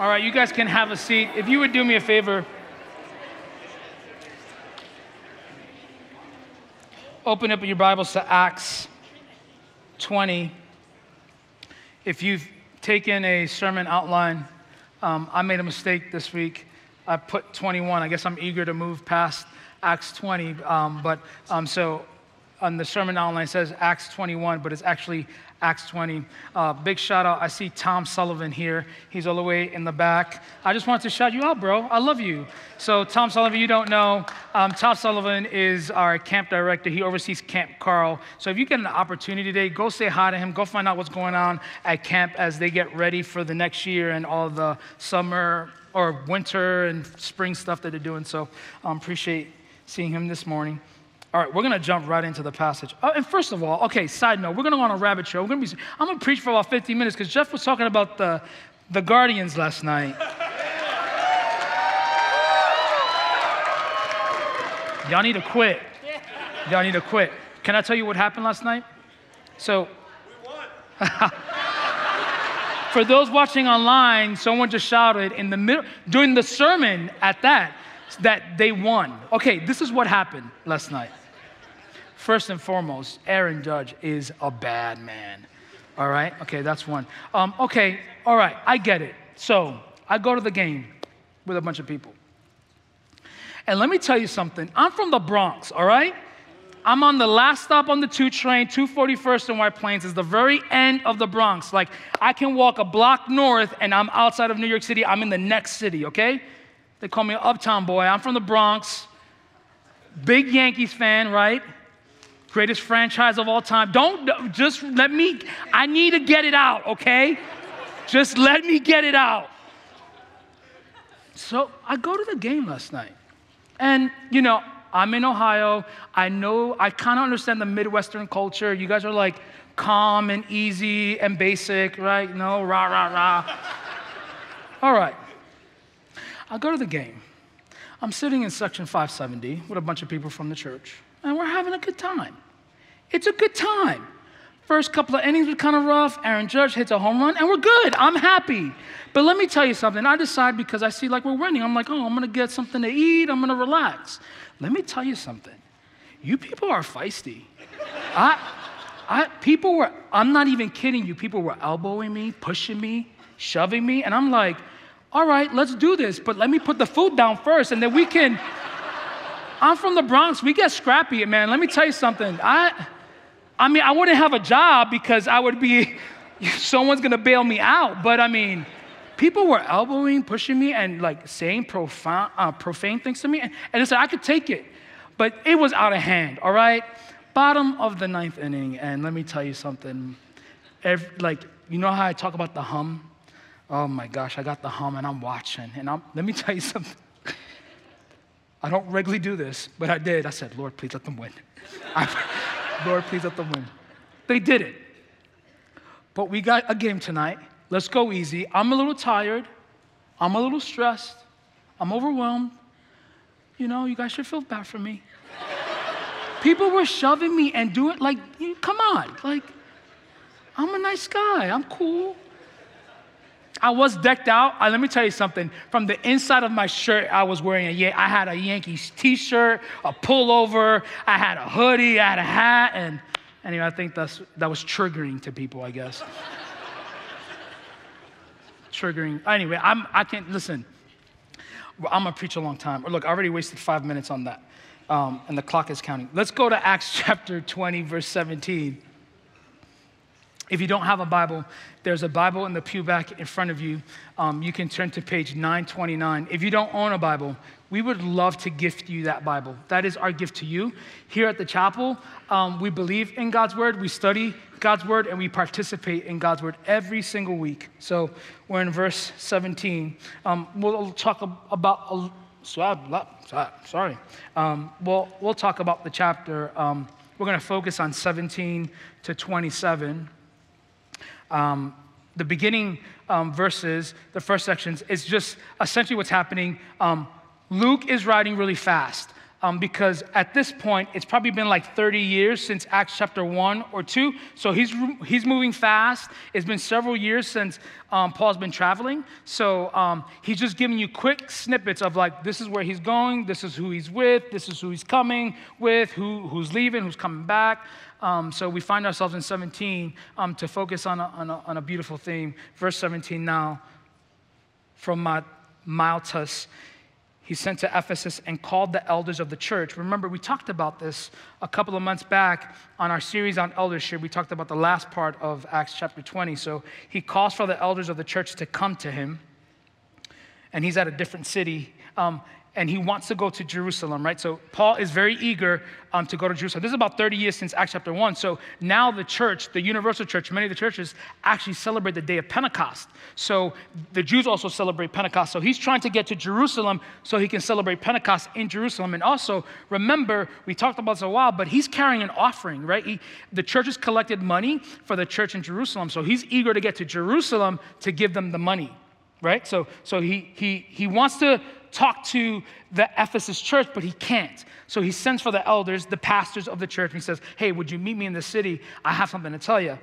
All right, you guys can have a seat. If you would do me a favor, open up your Bibles to Acts 20. If you've taken a sermon outline, I made a mistake this week. I put 21. I guess I'm eager to move past Acts 20, so on the sermon outline, it says Acts 21, but it's actually Acts 20. Big shout out. I see Tom Sullivan here. He's all the way in the back. I just wanted to shout you out, bro. I love you. So Tom Sullivan, you don't know. Tom Sullivan is our camp director. He oversees Camp Carl. So if you get an opportunity today, go say hi to him. Go find out what's going on at camp as they get ready for the next year and all the summer or winter and spring stuff that they're doing. So I appreciate seeing him this morning. All right, we're going to jump right into the passage. And first of all, okay, side note, we're going to go on a rabbit trail. I'm going to preach for about 15 minutes because Jeff was talking about the Guardians last night. Y'all need to quit. Y'all need to quit. Can I tell you what happened last night? So, we won. For those watching online, someone just shouted in the middle, during the sermon at that they won. Okay, this is what happened last night. First and foremost, Aaron Judge is a bad man. All right? Okay, that's one. Okay, all right, I get it. So I go to the game with a bunch of people. And let me tell you something. I'm from the Bronx, all right? I'm on the last stop on the 2 train, 241st and White Plains. It's the very end of the Bronx. Like, I can walk a block north, and I'm outside of New York City. I'm in the next city, okay? They call me an uptown boy. I'm from the Bronx. Big Yankees fan, right? Greatest franchise of all time. Don't, just let me, I need to get it out, okay? Just let me get it out. So I go to the game last night. And, you know, I'm in Ohio. I know, I kind of understand the Midwestern culture. You guys are like calm and easy and basic, right? No, rah, rah, rah. All right. I go to the game. I'm sitting in section 570 with a bunch of people from the church, and we're having a good time. It's a good time. First couple of innings were kind of rough. Aaron Judge hits a home run, and we're good. I'm happy. But let me tell you something. I decide because I see like we're winning. I'm like, oh, I'm going to get something to eat. I'm going to relax. Let me tell you something. You people are feisty. I'm not even kidding you. People were elbowing me, pushing me, shoving me, and I'm like, all right, let's do this, but let me put the food down first, and then we can. I'm from the Bronx. We get scrappy, man. Let me tell you something. I mean, I wouldn't have a job because I would be, someone's going to bail me out. But, I mean, people were elbowing, pushing me, and, like, saying profane things to me. And it's like, I could take it. But it was out of hand, all right? Bottom of the 9th inning, and let me tell you something. You know how I talk about the hum? Oh my gosh, I got the hum and I'm watching. And let me tell you something. I don't regularly do this, but I did. I said, Lord, please let them win. Lord, please let them win. They did it. But we got a game tonight. Let's go easy. I'm a little tired. I'm a little stressed. I'm overwhelmed. You know, you guys should feel bad for me. People were shoving me and doing, like, come on. Like, I'm a nice guy. I'm cool. I was decked out. Let me tell you something. From the inside of my shirt, I was wearing I had a Yankees t-shirt, a pullover. I had a hoodie. I had a hat. And anyway, I think that was triggering to people, I guess. Triggering. Anyway, I can't, listen. I'm going to preach a long time. Look, I already wasted 5 minutes on that. And the clock is counting. Let's go to Acts chapter 20, verse 17. If you don't have a Bible, there's a Bible in the pew back in front of you. You can turn to page 929. If you don't own a Bible, we would love to gift you that Bible. That is our gift to you. Here at the chapel, we believe in God's Word, we study God's Word, and we participate in God's Word every single week. So we're in verse 17. We'll talk about the chapter. We're going to focus on 17 to 27. The beginning verses, the first sections, is just essentially what's happening. Luke is writing really fast. because at this point, it's probably been like 30 years since Acts chapter 1 or 2. So he's moving fast. It's been several years since Paul's been traveling. So he's just giving you quick snippets of like, this is where he's going, this is who he's with, this is who he's coming with, who's leaving, who's coming back. So we find ourselves in 17 to focus on a beautiful theme. Verse 17 now, from Miletus. He sent to Ephesus and called the elders of the church. Remember, we talked about this a couple of months back on our series on eldership. We talked about the last part of Acts chapter 20. So he calls for the elders of the church to come to him, and he's at a different city, and he wants to go to Jerusalem, right? So Paul is very eager to go to Jerusalem. This is about 30 years since Acts chapter 1. So now the church, the universal church, many of the churches actually celebrate the day of Pentecost. So the Jews also celebrate Pentecost. So he's trying to get to Jerusalem so he can celebrate Pentecost in Jerusalem. And also, remember, we talked about this a while, but he's carrying an offering, right? The church has collected money for the church in Jerusalem. So he's eager to get to Jerusalem to give them the money, right? So he wants to talk to the Ephesus church, but he can't. So he sends for the elders, the pastors of the church, and he says, hey, would you meet me in the city? I have something to tell you.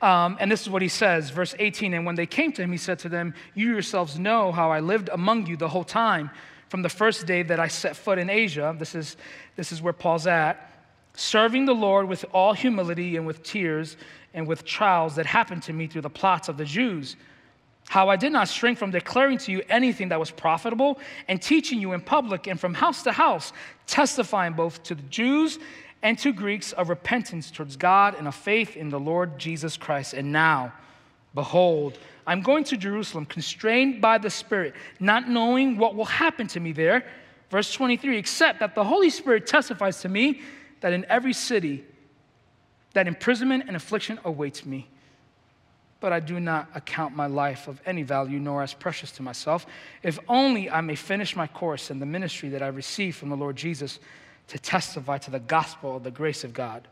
And this is what he says, verse 18, and when they came to him, he said to them, you yourselves know how I lived among you the whole time from the first day that I set foot in Asia. This is where Paul's at. Serving the Lord with all humility and with tears and with trials that happened to me through the plots of the Jews. How I did not shrink from declaring to you anything that was profitable and teaching you in public and from house to house, testifying both to the Jews and to Greeks of repentance towards God and of faith in the Lord Jesus Christ. And now, behold, I'm going to Jerusalem, constrained by the Spirit, not knowing what will happen to me there. Verse 23, except that the Holy Spirit testifies to me that in every city that imprisonment and affliction awaits me. But I do not account my life of any value, nor as precious to myself, if only I may finish my course in the ministry that I received from the Lord Jesus to testify to the gospel of the grace of God.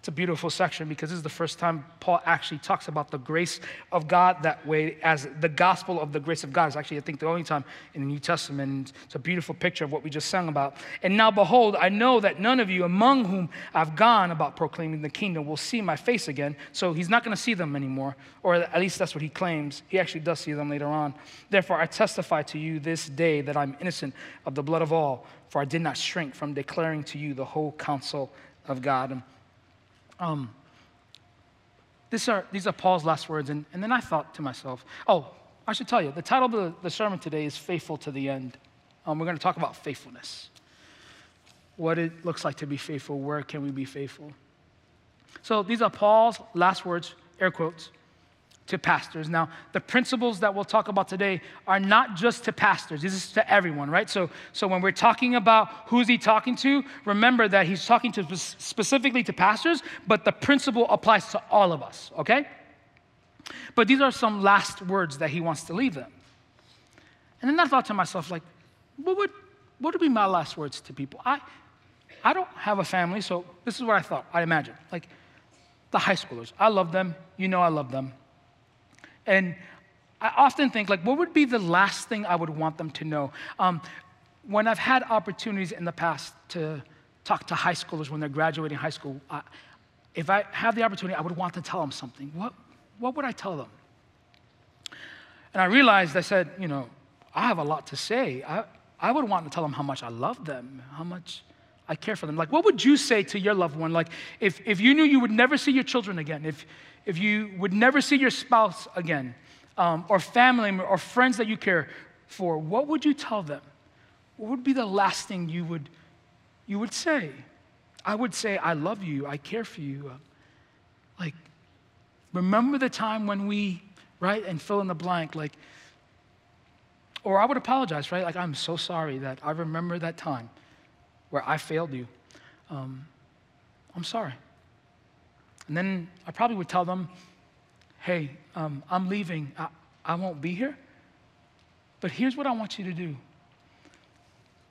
It's a beautiful section because this is the first time Paul actually talks about the grace of God that way, as the gospel of the grace of God. It's actually, I think, the only time in the New Testament. It's a beautiful picture of what we just sang about. And now, behold, I know that none of you among whom I've gone about proclaiming the kingdom will see my face again. So he's not going to see them anymore, or at least that's what he claims. He actually does see them later on. Therefore, I testify to you this day that I'm innocent of the blood of all, for I did not shrink from declaring to you the whole counsel of God. These are Paul's last words, and then I thought to myself, oh, I should tell you, the title of the sermon today is Faithful to the End. We're going to talk about faithfulness, what it looks like to be faithful, where can we be faithful. So these are Paul's last words, air quotes, to pastors. Now, the principles that we'll talk about today are not just to pastors. This is to everyone, right? So when we're talking about who's he talking to, remember that he's talking to specifically to pastors, but the principle applies to all of us, okay? But these are some last words that he wants to leave them. And then I thought to myself, like, what would be my last words to people? I don't have a family, so this is what I thought, I imagine. Like, the high schoolers, I love them, you know I love them. And I often think, like, what would be the last thing I would want them to know? When I've had opportunities in the past to talk to high schoolers when they're graduating high school, if I have the opportunity, I would want to tell them something. What would I tell them? And I realized, I said, you know, I have a lot to say. I would want to tell them how much I love them, how much I care for them. Like, what would you say to your loved one? Like, if you knew you would never see your children again, if you would never see your spouse again, or family or friends that you care for, what would you tell them? What would be the last thing you would say? I would say, I love you, I care for you. Like, remember the time when we, right, and fill in the blank, like, or I would apologize, right? Like, I'm so sorry that I remember that time where I failed you. I'm sorry. And then I probably would tell them, hey, I'm leaving. I won't be here. But here's what I want you to do.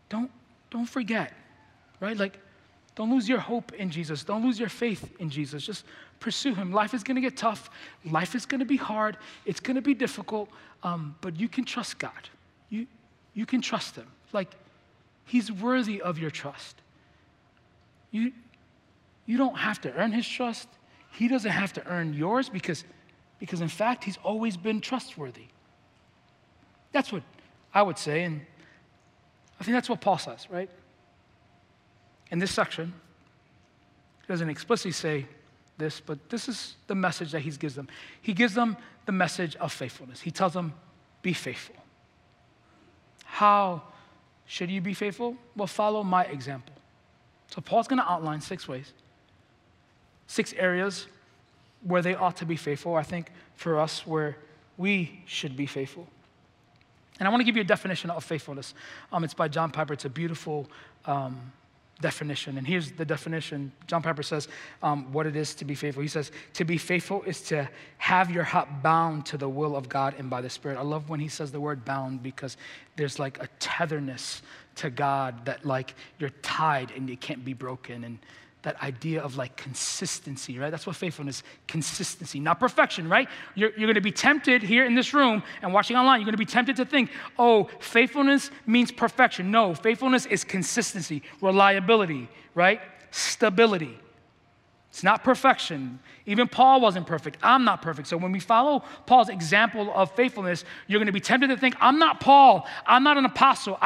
Don't forget, right? Like, don't lose your hope in Jesus. Don't lose your faith in Jesus. Just pursue him. Life is going to get tough. Life is going to be hard. It's going to be difficult. But you can trust God. You can trust him. Like, He's worthy of your trust. You don't have to earn his trust. He doesn't have to earn yours because in fact, he's always been trustworthy. That's what I would say, and I think that's what Paul says, right? In this section, he doesn't explicitly say this, but this is the message that he gives them. He gives them the message of faithfulness. He tells them, be faithful. How should you be faithful? Well, follow my example. So Paul's going to outline 6 ways, 6 areas where they ought to be faithful, I think, for us, where we should be faithful. And I want to give you a definition of faithfulness. It's by John Piper. It's a beautiful definition. And here's the definition. John Piper says what it is to be faithful. He says, to be faithful is to have your heart bound to the will of God and by the Spirit. I love when he says the word bound, because there's like a tetherness to God that like you're tied and you can't be broken. And that idea of like consistency, right? That's what faithfulness, consistency, not perfection, right? You're gonna be tempted here in this room and watching online, you're gonna be tempted to think, oh, faithfulness means perfection. No, faithfulness is consistency, reliability, right? Stability. It's not perfection. Even Paul wasn't perfect. I'm not perfect. So when we follow Paul's example of faithfulness, you're gonna be tempted to think, I'm not Paul, I'm not an apostle,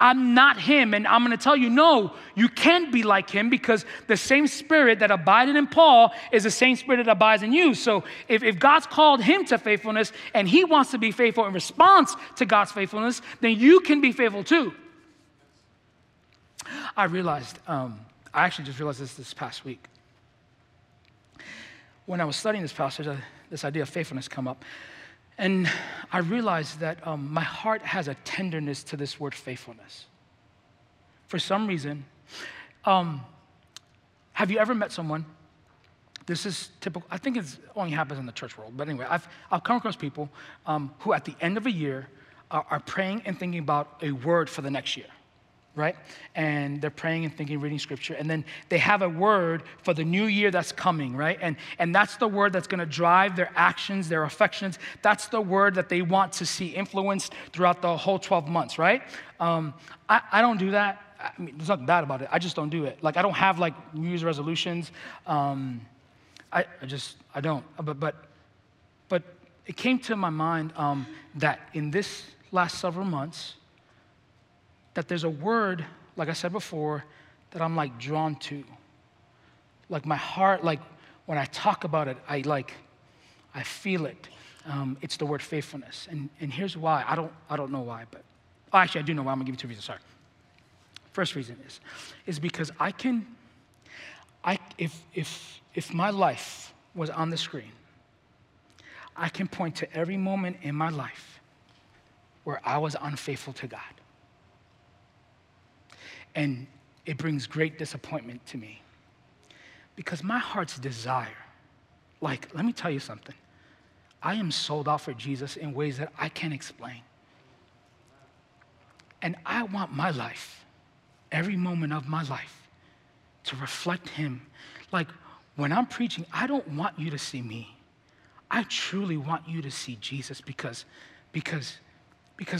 I'm not him, and I'm going to tell you, no, you can't be like him, because the same Spirit that abided in Paul is the same Spirit that abides in you. So if God's called him to faithfulness and he wants to be faithful in response to God's faithfulness, then you can be faithful too. I actually just realized this past week. When I was studying this passage, this idea of faithfulness come up. And I realized that my heart has a tenderness to this word faithfulness. For some reason, have you ever met someone? This is typical. I think it only happens in the church world. But anyway, I've come across people who at the end of a year are praying and thinking about a word for the next year, right? And they're praying and thinking, reading scripture, and then they have a word for the new year that's coming, right? And that's the word that's gonna drive their actions, their affections. That's the word that they want to see influenced throughout the whole 12 months, right? I don't do that. I mean, there's nothing bad about it. I just don't do it. Like, I don't have like New Year's resolutions. I don't. But it came to my mind that in this last several months, that there's a word, like I said before, that I'm like drawn to. Like my heart, like when I talk about it, I feel it. It's the word faithfulness. And here's why. I don't know why, but actually I do know why. I'm gonna give you 2 reasons, sorry. First reason is because if my life was on the screen, I can point to every moment in my life where I was unfaithful to God. And it brings great disappointment to me, because my heart's desire, like, let me tell you something. I am sold out for Jesus in ways that I can't explain. And I want my life, every moment of my life, to reflect him. Like, when I'm preaching, I don't want you to see me. I truly want you to see Jesus, because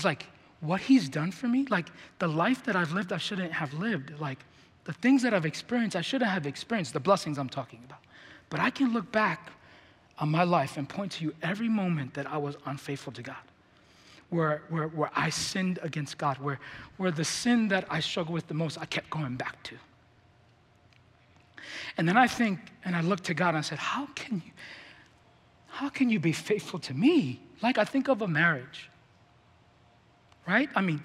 like, what he's done for me, like the life that I've lived, I shouldn't have lived. Like the things that I've experienced, I shouldn't have experienced, the blessings I'm talking about. But I can look back on my life and point to you every moment that I was unfaithful to God, where I sinned against God, where the sin that I struggled with the most, I kept going back to. And then I think, and I looked to God and I said, how can you be faithful to me? Like, I think of a marriage. Right? I mean,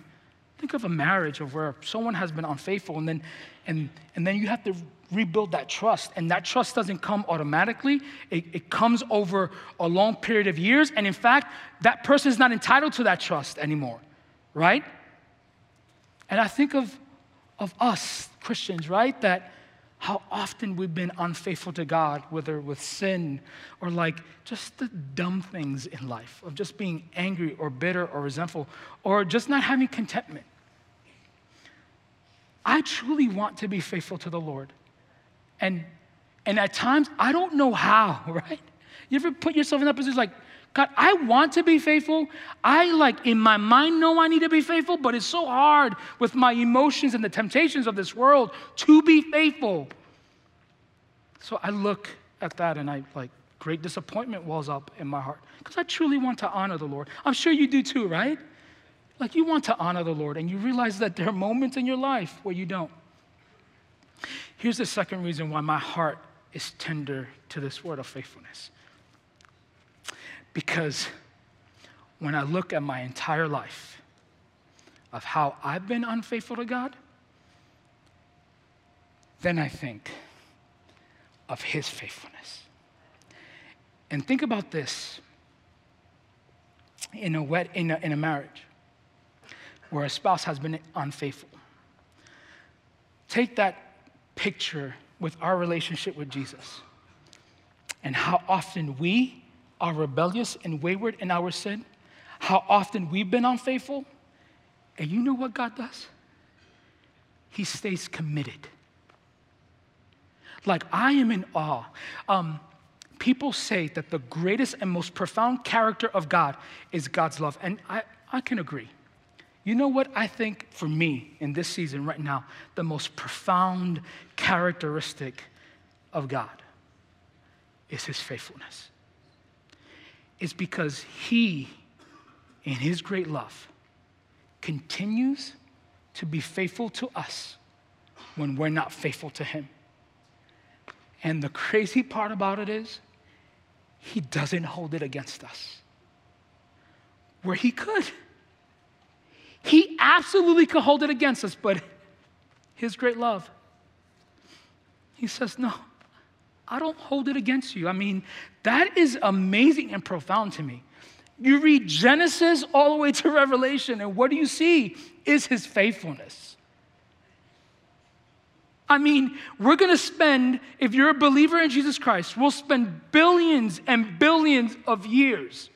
think of a marriage of where someone has been unfaithful, and then you have to rebuild that trust. And that trust doesn't come automatically. It comes over a long period of years. And in fact, that person is not entitled to that trust anymore, right? And I think of us Christians, right? That how often we've been unfaithful to God, whether with sin or like just the dumb things in life of just being angry or bitter or resentful or just not having contentment. I truly want to be faithful to the Lord. And at times, I don't know how, right? You ever put yourself in that position like, God, I want to be faithful. I like in my mind know I need to be faithful, but it's so hard with my emotions and the temptations of this world to be faithful. So I look at that and I like great disappointment wells up in my heart because I truly want to honor the Lord. I'm sure you do too, right? Like you want to honor the Lord and you realize that there are moments in your life where you don't. Here's the second reason why my heart is tender to this word of faithfulness. Because when I look at my entire life of how I've been unfaithful to God, then I think of his faithfulness. And think about this in a marriage where a spouse has been unfaithful. Take that picture with our relationship with Jesus and how often we are rebellious and wayward in our sin, how often we've been unfaithful, and you know what God does? He stays committed. Like, I am in awe. People say that the greatest and most profound character of God is God's love, and I can agree. You know what I think, for me, in this season right now, the most profound characteristic of God is his faithfulness. It's because he, in his great love, continues to be faithful to us when we're not faithful to him. And the crazy part about it is, he doesn't hold it against us. Where he could. He absolutely could hold it against us, but his great love, he says, no. I don't hold it against you. I mean, that is amazing and profound to me. You read Genesis all the way to Revelation, and what do you see is his faithfulness. I mean, we're going to spend, if you're a believer in Jesus Christ, we'll spend billions and billions of years.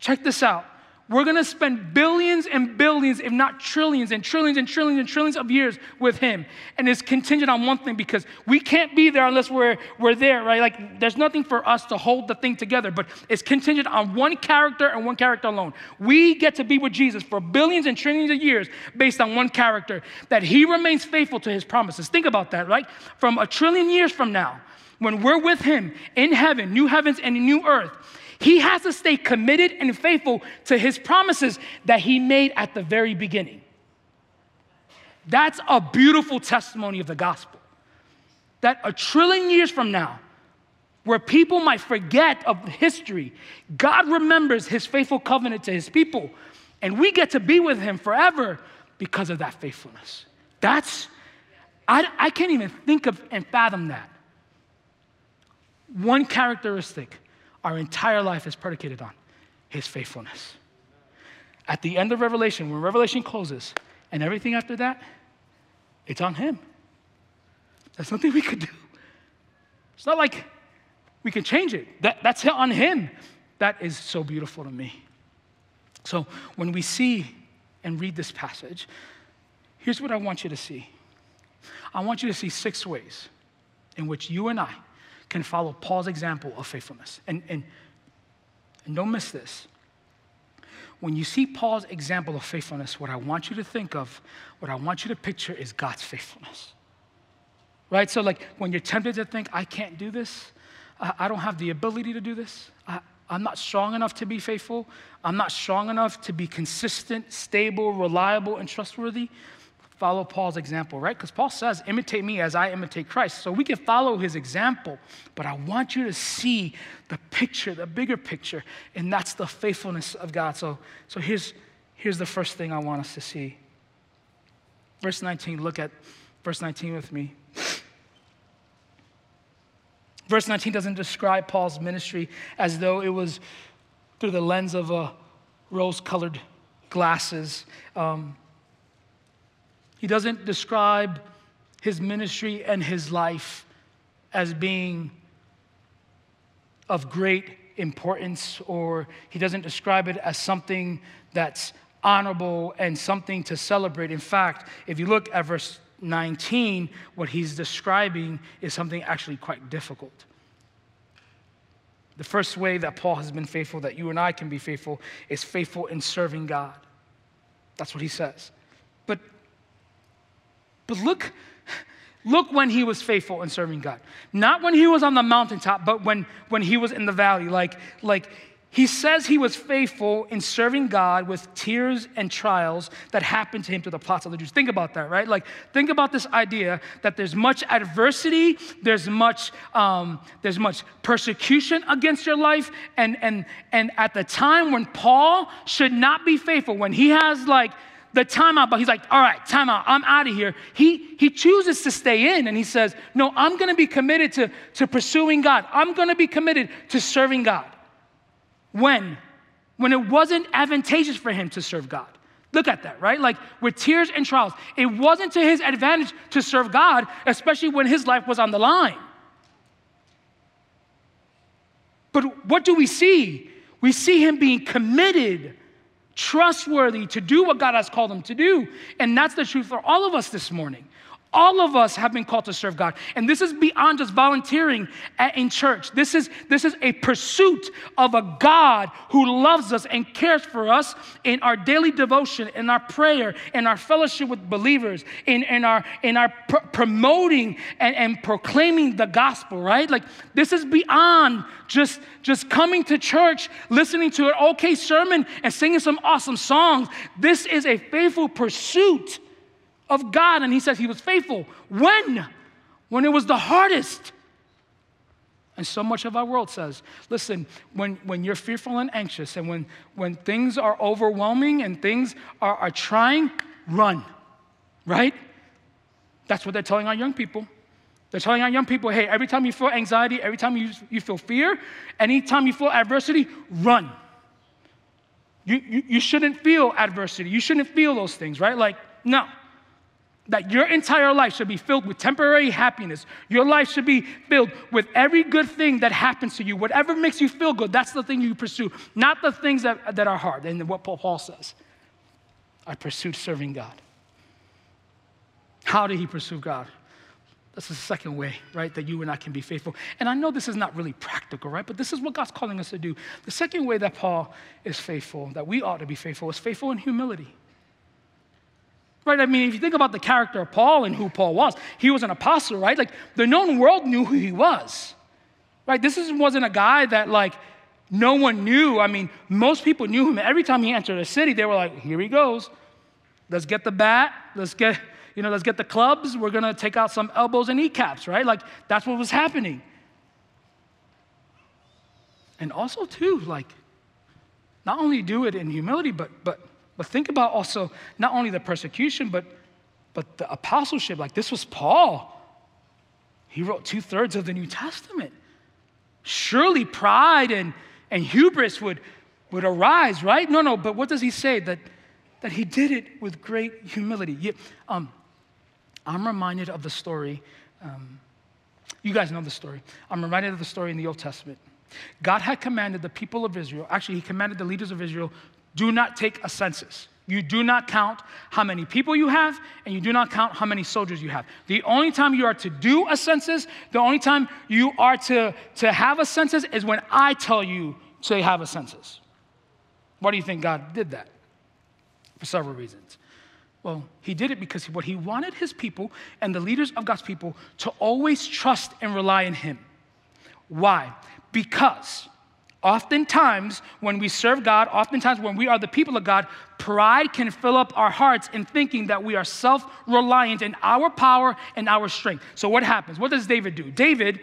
Check this out. We're going to spend billions and billions, if not trillions and trillions and trillions and trillions of years with him. And it's contingent on one thing, because we can't be there unless we're there, right? Like, there's nothing for us to hold the thing together, but it's contingent on one character and one character alone. We get to be with Jesus for billions and trillions of years based on one character, that he remains faithful to his promises. Think about that, right? From a trillion years from now, when we're with him in heaven, new heavens and new earth, he has to stay committed and faithful to his promises that he made at the very beginning. That's a beautiful testimony of the gospel. That a trillion years from now, where people might forget of history, God remembers his faithful covenant to his people, and we get to be with him forever because of that faithfulness. That's, I can't even think of and fathom that. One characteristic our entire life is predicated on his faithfulness. At the end of Revelation, when Revelation closes and everything after that, it's on him. There's nothing we could do. It's not like we can change it. That's on him. That is so beautiful to me. So when we see and read this passage, here's what I want you to see. I want you to see 6 ways in which you and I can follow Paul's example of faithfulness. And don't miss this. When you see Paul's example of faithfulness, what I want you to think of, what I want you to picture is God's faithfulness. Right? So like when you're tempted to think, I can't do this, I don't have the ability to do this, I'm not strong enough to be faithful, I'm not strong enough to be consistent, stable, reliable, and trustworthy, follow Paul's example, right? Because Paul says, imitate me as I imitate Christ. So we can follow his example, but I want you to see the picture, the bigger picture, and that's the faithfulness of God. So here's the first thing I want us to see. Verse 19, look at verse 19 with me. Verse 19 doesn't describe Paul's ministry as though it was through the lens of rose-colored glasses. He doesn't describe his ministry and his life as being of great importance, or he doesn't describe it as something that's honorable and something to celebrate. In fact, if you look at verse 19, what he's describing is something actually quite difficult. The first way that Paul has been faithful, that you and I can be faithful, is faithful in serving God. That's what he says. But look when he was faithful in serving God. Not when he was on the mountaintop, but when he was in the valley. Like he says he was faithful in serving God with tears and trials that happened to him through the plots of the Jews. Think about that, right? Like, think about this idea that there's much adversity, there's much persecution against your life, and at the time when Paul should not be faithful, when he has like the time out, but he's like, all right, time out, I'm out of here. He chooses to stay in, and he says, no, I'm gonna be committed to pursuing God. I'm gonna be committed to serving God. When it wasn't advantageous for him to serve God. Look at that, right? Like, with tears and trials. It wasn't to his advantage to serve God, especially when his life was on the line. But what do we see? We see him being committed, trustworthy to do what God has called him to do. And that's the truth for all of us this morning. All of us have been called to serve God. And this is beyond just volunteering in church. This is a pursuit of a God who loves us and cares for us in our daily devotion, in our prayer, in our fellowship with believers, in our promoting and proclaiming the gospel, right? Like, this is beyond just coming to church, listening to an okay sermon, and singing some awesome songs. This is a faithful pursuit of God, and he says he was faithful. When it was the hardest. And so much of our world says, listen, when you're fearful and anxious, and when things are overwhelming and things are trying, run, right? That's what they're telling our young people. They're telling our young people, hey, every time you feel anxiety, every time you feel fear, anytime you feel adversity, run. You shouldn't feel adversity. You shouldn't feel those things, right? Like, no. That your entire life should be filled with temporary happiness. Your life should be filled with every good thing that happens to you. Whatever makes you feel good, that's the thing you pursue, not the things that are hard. And what Paul says, I pursued serving God. How did he pursue God? That's the second way, right, that you and I can be faithful. And I know this is not really practical, right, but this is what God's calling us to do. The second way that Paul is faithful, that we ought to be faithful, is faithful in humility. Right? I mean, if you think about the character of Paul and who Paul was, he was an apostle, right? Like, the known world knew who he was, right? This wasn't a guy that, like, no one knew. I mean, most people knew him. Every time he entered a city, they were like, here he goes. Let's get the bat. Let's get the clubs. We're going to take out some elbows and kneecaps, right? Like, that's what was happening. And also, too, like, not only do it in humility, but think about also not only the persecution, but the apostleship. Like, this was Paul. He wrote 2/3 of the New Testament. Surely pride and hubris would arise, right? No, but what does he say? That he did it with great humility. Yeah, I'm reminded of the story. You guys know the story. I'm reminded of the story in the Old Testament. God had commanded the people of Israel, actually he commanded the leaders of Israel, do not take a census. You do not count how many people you have, and you do not count how many soldiers you have. The only time you are to do a census, the only time you are to have a census is when I tell you to have a census. Why do you think God did that? For several reasons. Well, he did it because what he wanted his people and the leaders of God's people to always trust and rely on him. Why? Because oftentimes, when we serve God, oftentimes when we are the people of God, pride can fill up our hearts in thinking that we are self-reliant in our power and our strength. So what happens? What does David do? David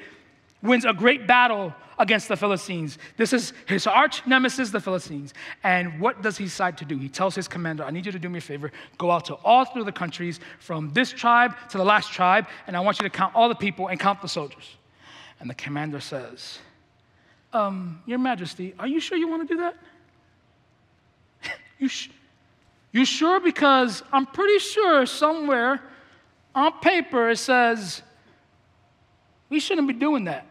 wins a great battle against the Philistines. This is his arch nemesis, the Philistines. And what does he decide to do? He tells his commander, I need you to do me a favor. Go out to all through the countries, from this tribe to the last tribe, and I want you to count all the people and count the soldiers. And the commander says, Your Majesty, are you sure you want to do that? You sure? Because I'm pretty sure somewhere on paper it says we shouldn't be doing that.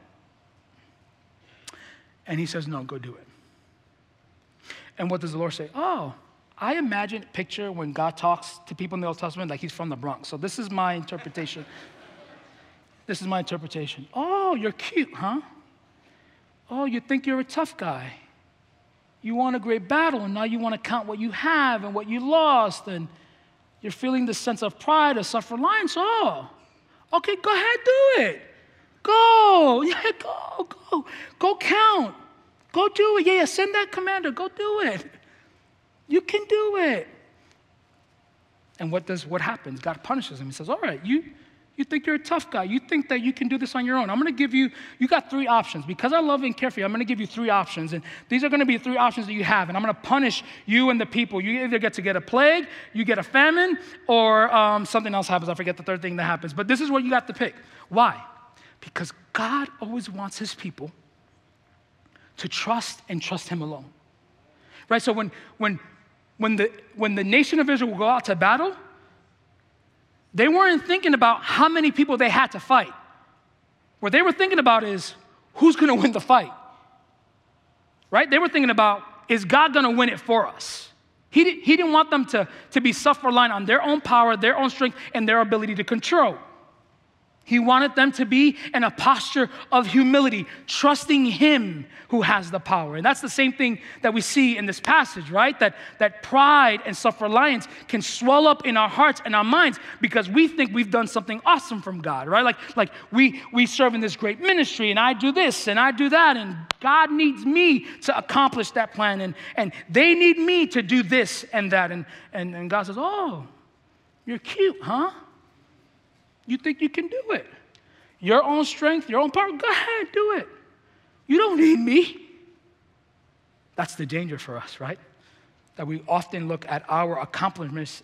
And he says, no, go do it. And what does the Lord say? Oh, I imagine, picture when God talks to people in the Old Testament like he's from the Bronx. So this is my interpretation. Oh, you're cute, huh? Oh, you think you're a tough guy. You won a great battle, and now you want to count what you have and what you lost, and you're feeling this sense of pride or self-reliance. Oh, okay, go ahead, do it. Go, yeah, go count. Go do it. Yeah, send that commander. Go do it. You can do it. And what happens? God punishes him. He says, all right, you think you're a tough guy. You think that you can do this on your own. I'm going to give you, you got three options. Because I love and care for you, I'm going to give you three options. And these are going to be three options that you have. And I'm going to punish you and the people. You either get to get a plague, you get a famine, or something else happens. I forget the third thing that happens. But this is what you got to pick. Why? Because God always wants his people to trust him alone. Right? So when the nation of Israel will go out to battle, they weren't thinking about how many people they had to fight. What they were thinking about is, who's going to win the fight? Right? They were thinking about, is God going to win it for us? He didn't want them to be self-reliant on their own power, their own strength, and their ability to control. He wanted them to be in a posture of humility, trusting him who has the power. And that's the same thing that we see in this passage, right? That pride and self-reliance can swell up in our hearts and our minds because we think we've done something awesome from God, right? Like we serve in this great ministry, and I do this, and I do that, and God needs me to accomplish that plan, and they need me to do this and that. And God says, oh, you're cute, huh? You think you can do it. Your own strength, your own power, go ahead, do it. You don't need me. That's the danger for us, right? That we often look at our accomplishments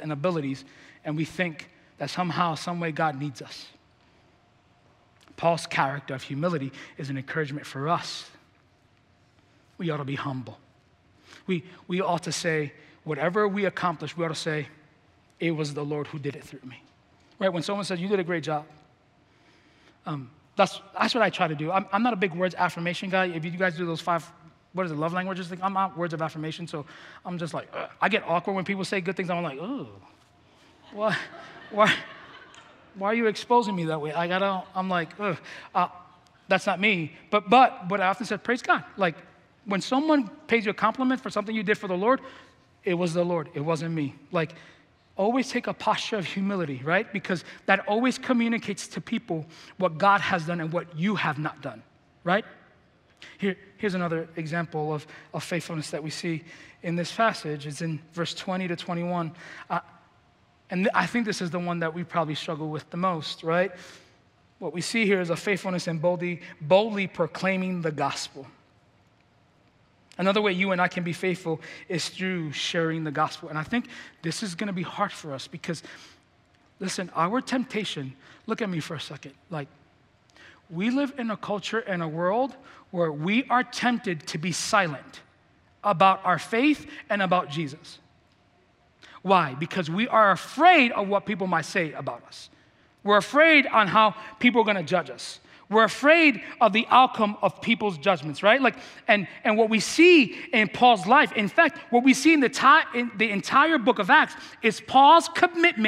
and abilities, and we think that somehow, some way God needs us. Paul's character of humility is an encouragement for us. We ought to be humble. We ought to say, whatever we accomplish, we ought to say, it was the Lord who did it through me. Right, when someone says, you did a great job, that's what I try to do. I'm not a big words affirmation guy. If you guys do those five, what is it, love languages? Like, I'm not words of affirmation, so I'm just like, ugh. I get awkward when people say good things. I'm like, oh, why are you exposing me that way? I'm like, ugh, that's not me. But I often said, praise God. Like, when someone pays you a compliment for something you did for the Lord, it was the Lord, it wasn't me. Like, always take a posture of humility, right? Because that always communicates to people what God has done and what you have not done, right? Here's another example of faithfulness that we see in this passage. It's in verse 20 to 21. And I think this is the one that we probably struggle with the most, right? What we see here is a faithfulness in boldly proclaiming the gospel. Another way you and I can be faithful is through sharing the gospel. And I think this is going to be hard for us because, listen, our temptation, look at me for a second. Like, we live in a culture and a world where we are tempted to be silent about our faith and about Jesus. Why? Because we are afraid of what people might say about us. We're afraid on how people are going to judge us. We're afraid of the outcome of people's judgments, right? Like, and what we see in Paul's life, in fact, what we see in the entire book of Acts is Paul's constant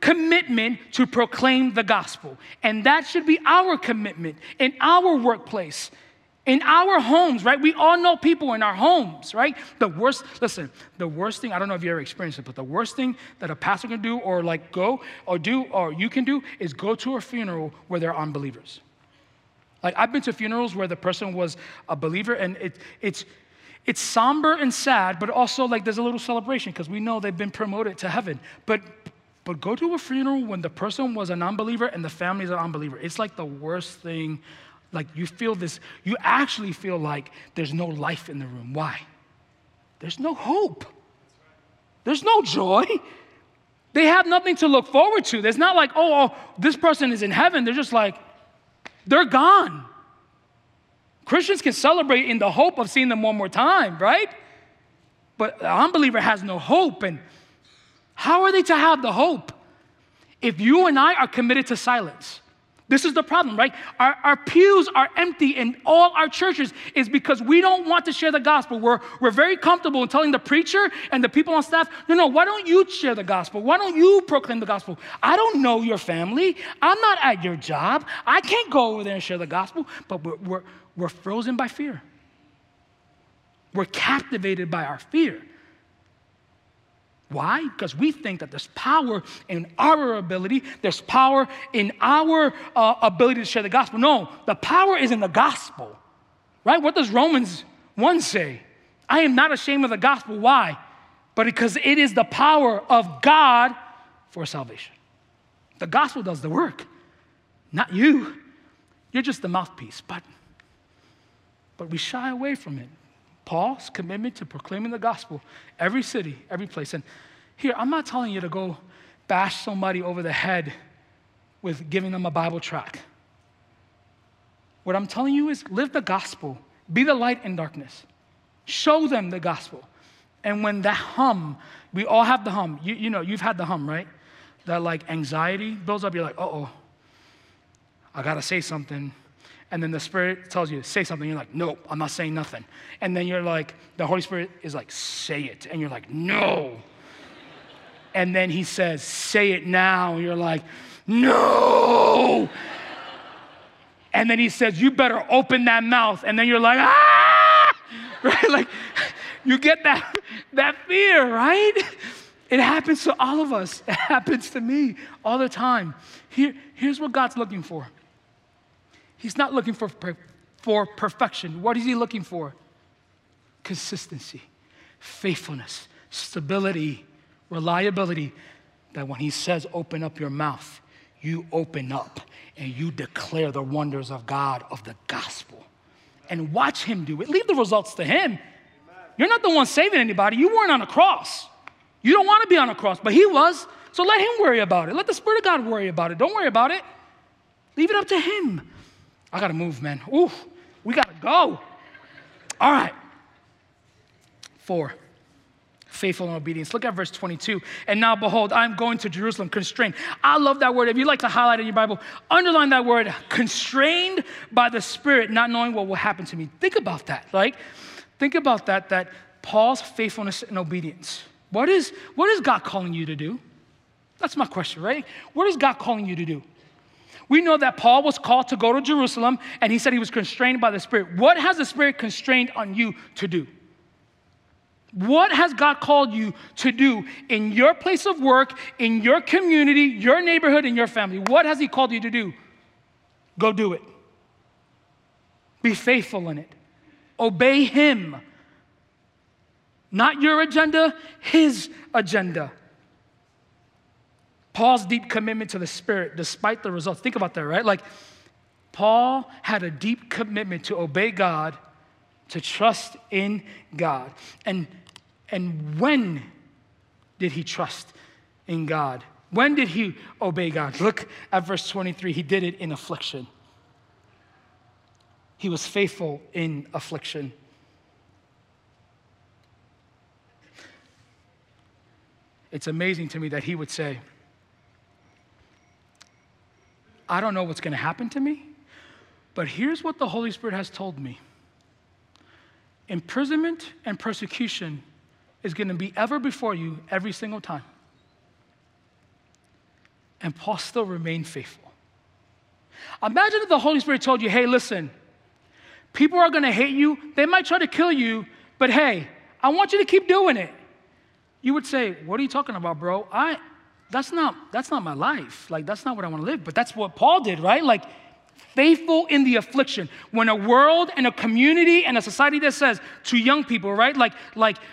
commitment to proclaim the gospel. And that should be our commitment in our workplace, in our homes, right? We all know people in our homes, right? The worst thing, I don't know if you ever experienced it, but the worst thing that a pastor can do or like go or do or you can do is go to a funeral where there are unbelievers. Like, I've been to funerals where the person was a believer, and it's somber and sad, but also like there's a little celebration because we know they've been promoted to heaven. But go to a funeral when the person was a non-believer and the family is an unbeliever. It's like the worst thing. Like, you actually feel like there's no life in the room. Why? There's no hope. There's no joy. They have nothing to look forward to. There's not like, oh, this person is in heaven. They're just like, they're gone. Christians can celebrate in the hope of seeing them one more time, right? But the unbeliever has no hope. And how are they to have the hope if you and I are committed to silence? This is the problem, right? Our pews are empty in all our churches is because we don't want to share the gospel. We're very comfortable in telling the preacher and the people on staff, no, why don't you share the gospel? Why don't you proclaim the gospel? I don't know your family. I'm not at your job. I can't go over there and share the gospel. But we're frozen by fear. We're captivated by our fear. Why? Because we think that there's power in our ability. There's power in our ability to share the gospel. No, the power is in the gospel, right? What does Romans 1 say? I am not ashamed of the gospel. Why? But because it is the power of God for salvation. The gospel does the work, not you. You're just the mouthpiece, but we shy away from it. Paul's commitment to proclaiming the gospel, every city, every place. And here, I'm not telling you to go bash somebody over the head with giving them a Bible tract. What I'm telling you is live the gospel. Be the light in darkness. Show them the gospel. And when that hum, we all have the hum. You know, you've had the hum, right? That like anxiety builds up. You're like, uh-oh, I got to say something. And then the Spirit tells you to say something. You're like, no, I'm not saying nothing. And then you're like, the Holy Spirit is like, say it. And you're like, no. And then he says, say it now. And you're like, no. And then he says, you better open that mouth. And then you're like, ah! Right? Like, you get that fear, right? It happens to all of us. It happens to me all the time. Here's what God's looking for. He's not looking for perfection. What is he looking for? Consistency, faithfulness, stability, reliability, that when he says open up your mouth, you open up and you declare the wonders of God, of the gospel. And watch him do it. Leave the results to him. You're not the one saving anybody. You weren't on a cross. You don't want to be on a cross, but he was. So let him worry about it. Let the Spirit of God worry about it. Don't worry about it. Leave it up to him. I gotta move, man. Ooh, we gotta go. All right. 4, faithful and obedience. Look at verse 22. And now behold, I'm going to Jerusalem, constrained. I love that word. If you like to highlight in your Bible, underline that word, constrained by the Spirit, not knowing what will happen to me. Think about that. Like, think about that Paul's faithfulness and obedience. What is God calling you to do? That's my question, right? What is God calling you to do? We know that Paul was called to go to Jerusalem, and he said he was constrained by the Spirit. What has the Spirit constrained on you to do? What has God called you to do in your place of work, in your community, your neighborhood, and your family? What has he called you to do? Go do it. Be faithful in it. Obey him. Not your agenda, his agenda. Paul's deep commitment to the Spirit despite the results. Think about that, right? Like, Paul had a deep commitment to obey God, to trust in God. And when did he trust in God? When did he obey God? Look at verse 23. He did it in affliction. He was faithful in affliction. It's amazing to me that he would say, I don't know what's going to happen to me, but here's what the Holy Spirit has told me. Imprisonment and persecution is going to be ever before you every single time. And Paul still remained faithful. Imagine if the Holy Spirit told you, hey, listen, people are going to hate you. They might try to kill you, but hey, I want you to keep doing it. You would say, what are you talking about, bro? That's not my life. Like, that's not what I want to live. But that's what Paul did, right? Like, faithful in the affliction. When a world and a community and a society that says to young people, right? Like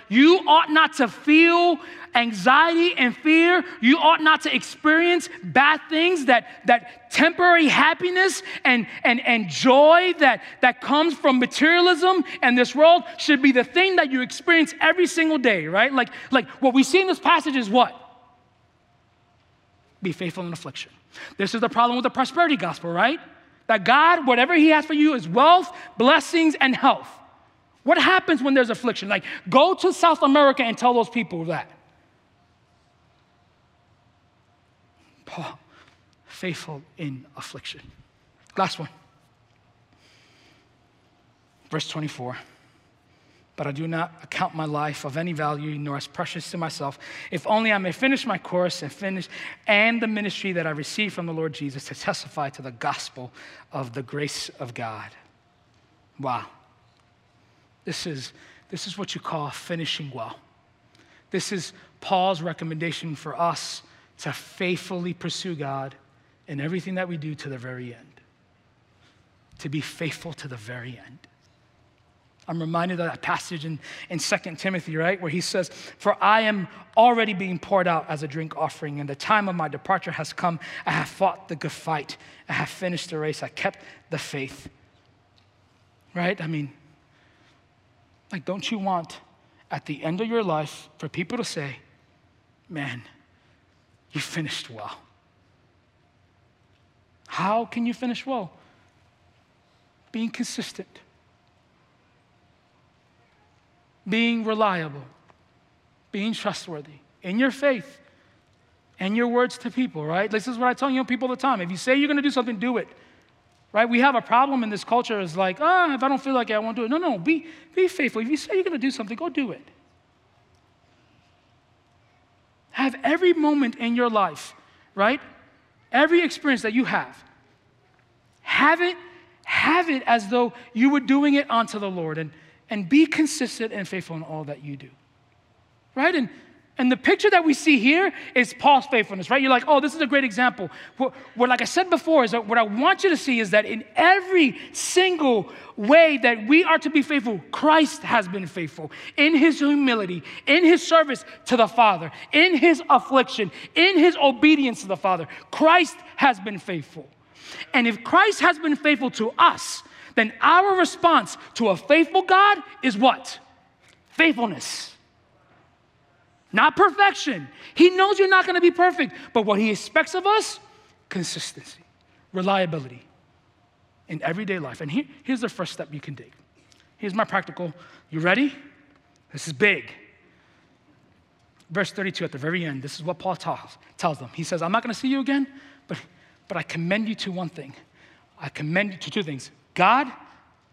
you ought not to feel anxiety and fear. You ought not to experience bad things, that temporary happiness and joy that comes from materialism and this world should be the thing that you experience every single day, right? Like what we see in this passage is what? Be faithful in affliction. This is the problem with the prosperity gospel, right? That God, whatever he has for you is wealth, blessings, and health. What happens when there's affliction? Like, go to South America and tell those people that. Paul, faithful in affliction. Last one. Verse 24. But I do not account my life of any value, nor as precious to myself, if only I may finish my course and the ministry that I received from the Lord Jesus to testify to the gospel of the grace of God. Wow. This is what you call finishing well. This is Paul's recommendation for us to faithfully pursue God in everything that we do to the very end. To be faithful to the very end. I'm reminded of that passage in 2 Timothy, right? Where he says, for I am already being poured out as a drink offering, and the time of my departure has come. I have fought the good fight. I have finished the race. I kept the faith. Right? I mean, like, don't you want at the end of your life for people to say, man, you finished well? How can you finish well? Being consistent. Being reliable, being trustworthy in your faith and your words to people, right? This is what I tell young people all the time. If you say you're going to do something, do it, right? We have a problem in this culture. It's like, oh, if I don't feel like it, I won't do it. No, be faithful. If you say you're going to do something, go do it. Have every moment in your life, right? Every experience that you have it as though you were doing it unto the Lord, and be consistent and faithful in all that you do, right? And the picture that we see here is Paul's faithfulness, right? You're like, oh, this is a great example. What like I said before, is that what I want you to see is that in every single way that we are to be faithful, Christ has been faithful in his humility, in his service to the Father, in his affliction, in his obedience to the Father. Christ has been faithful. And if Christ has been faithful to us, then our response to a faithful God is what? Faithfulness. Not perfection. He knows you're not going to be perfect, but what he expects of us? Consistency, reliability in everyday life. And here's the first step you can take. Here's my practical. You ready? This is big. Verse 32 at the very end, this is what Paul tells them. He says, I'm not going to see you again, but I commend you to one thing. I commend you to two things. God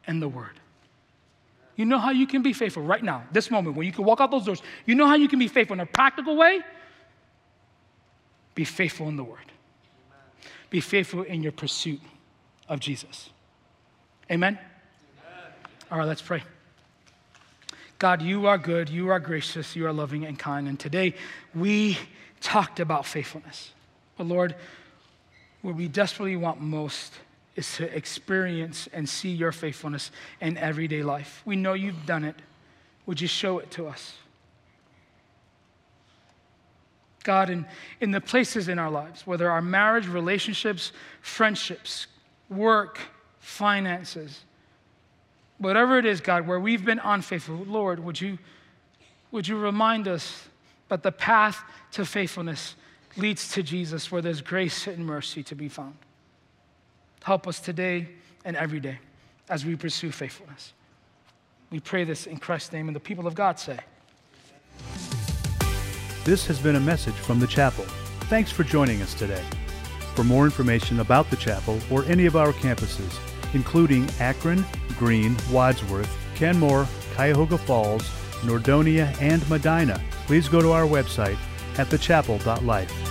and the Word. You know how you can be faithful right now, this moment, when you can walk out those doors. You know how you can be faithful in a practical way? Be faithful in the Word. Amen. Be faithful in your pursuit of Jesus. Amen? Amen? All right, let's pray. God, you are good, you are gracious, you are loving and kind. And today we talked about faithfulness. But Lord, what we desperately want most is to experience and see your faithfulness in everyday life. We know you've done it. Would you show it to us? God, in the places in our lives, whether our marriage, relationships, friendships, work, finances, whatever it is, God, where we've been unfaithful, Lord, would you remind us that the path to faithfulness leads to Jesus, where there's grace and mercy to be found. Help us today and every day as we pursue faithfulness. We pray this in Christ's name, and the people of God say. This has been a message from the chapel. Thanks for joining us today. For more information about the chapel or any of our campuses, including Akron, Greene, Wadsworth, Kenmore, Cuyahoga Falls, Nordonia, and Medina, please go to our website at thechapel.life.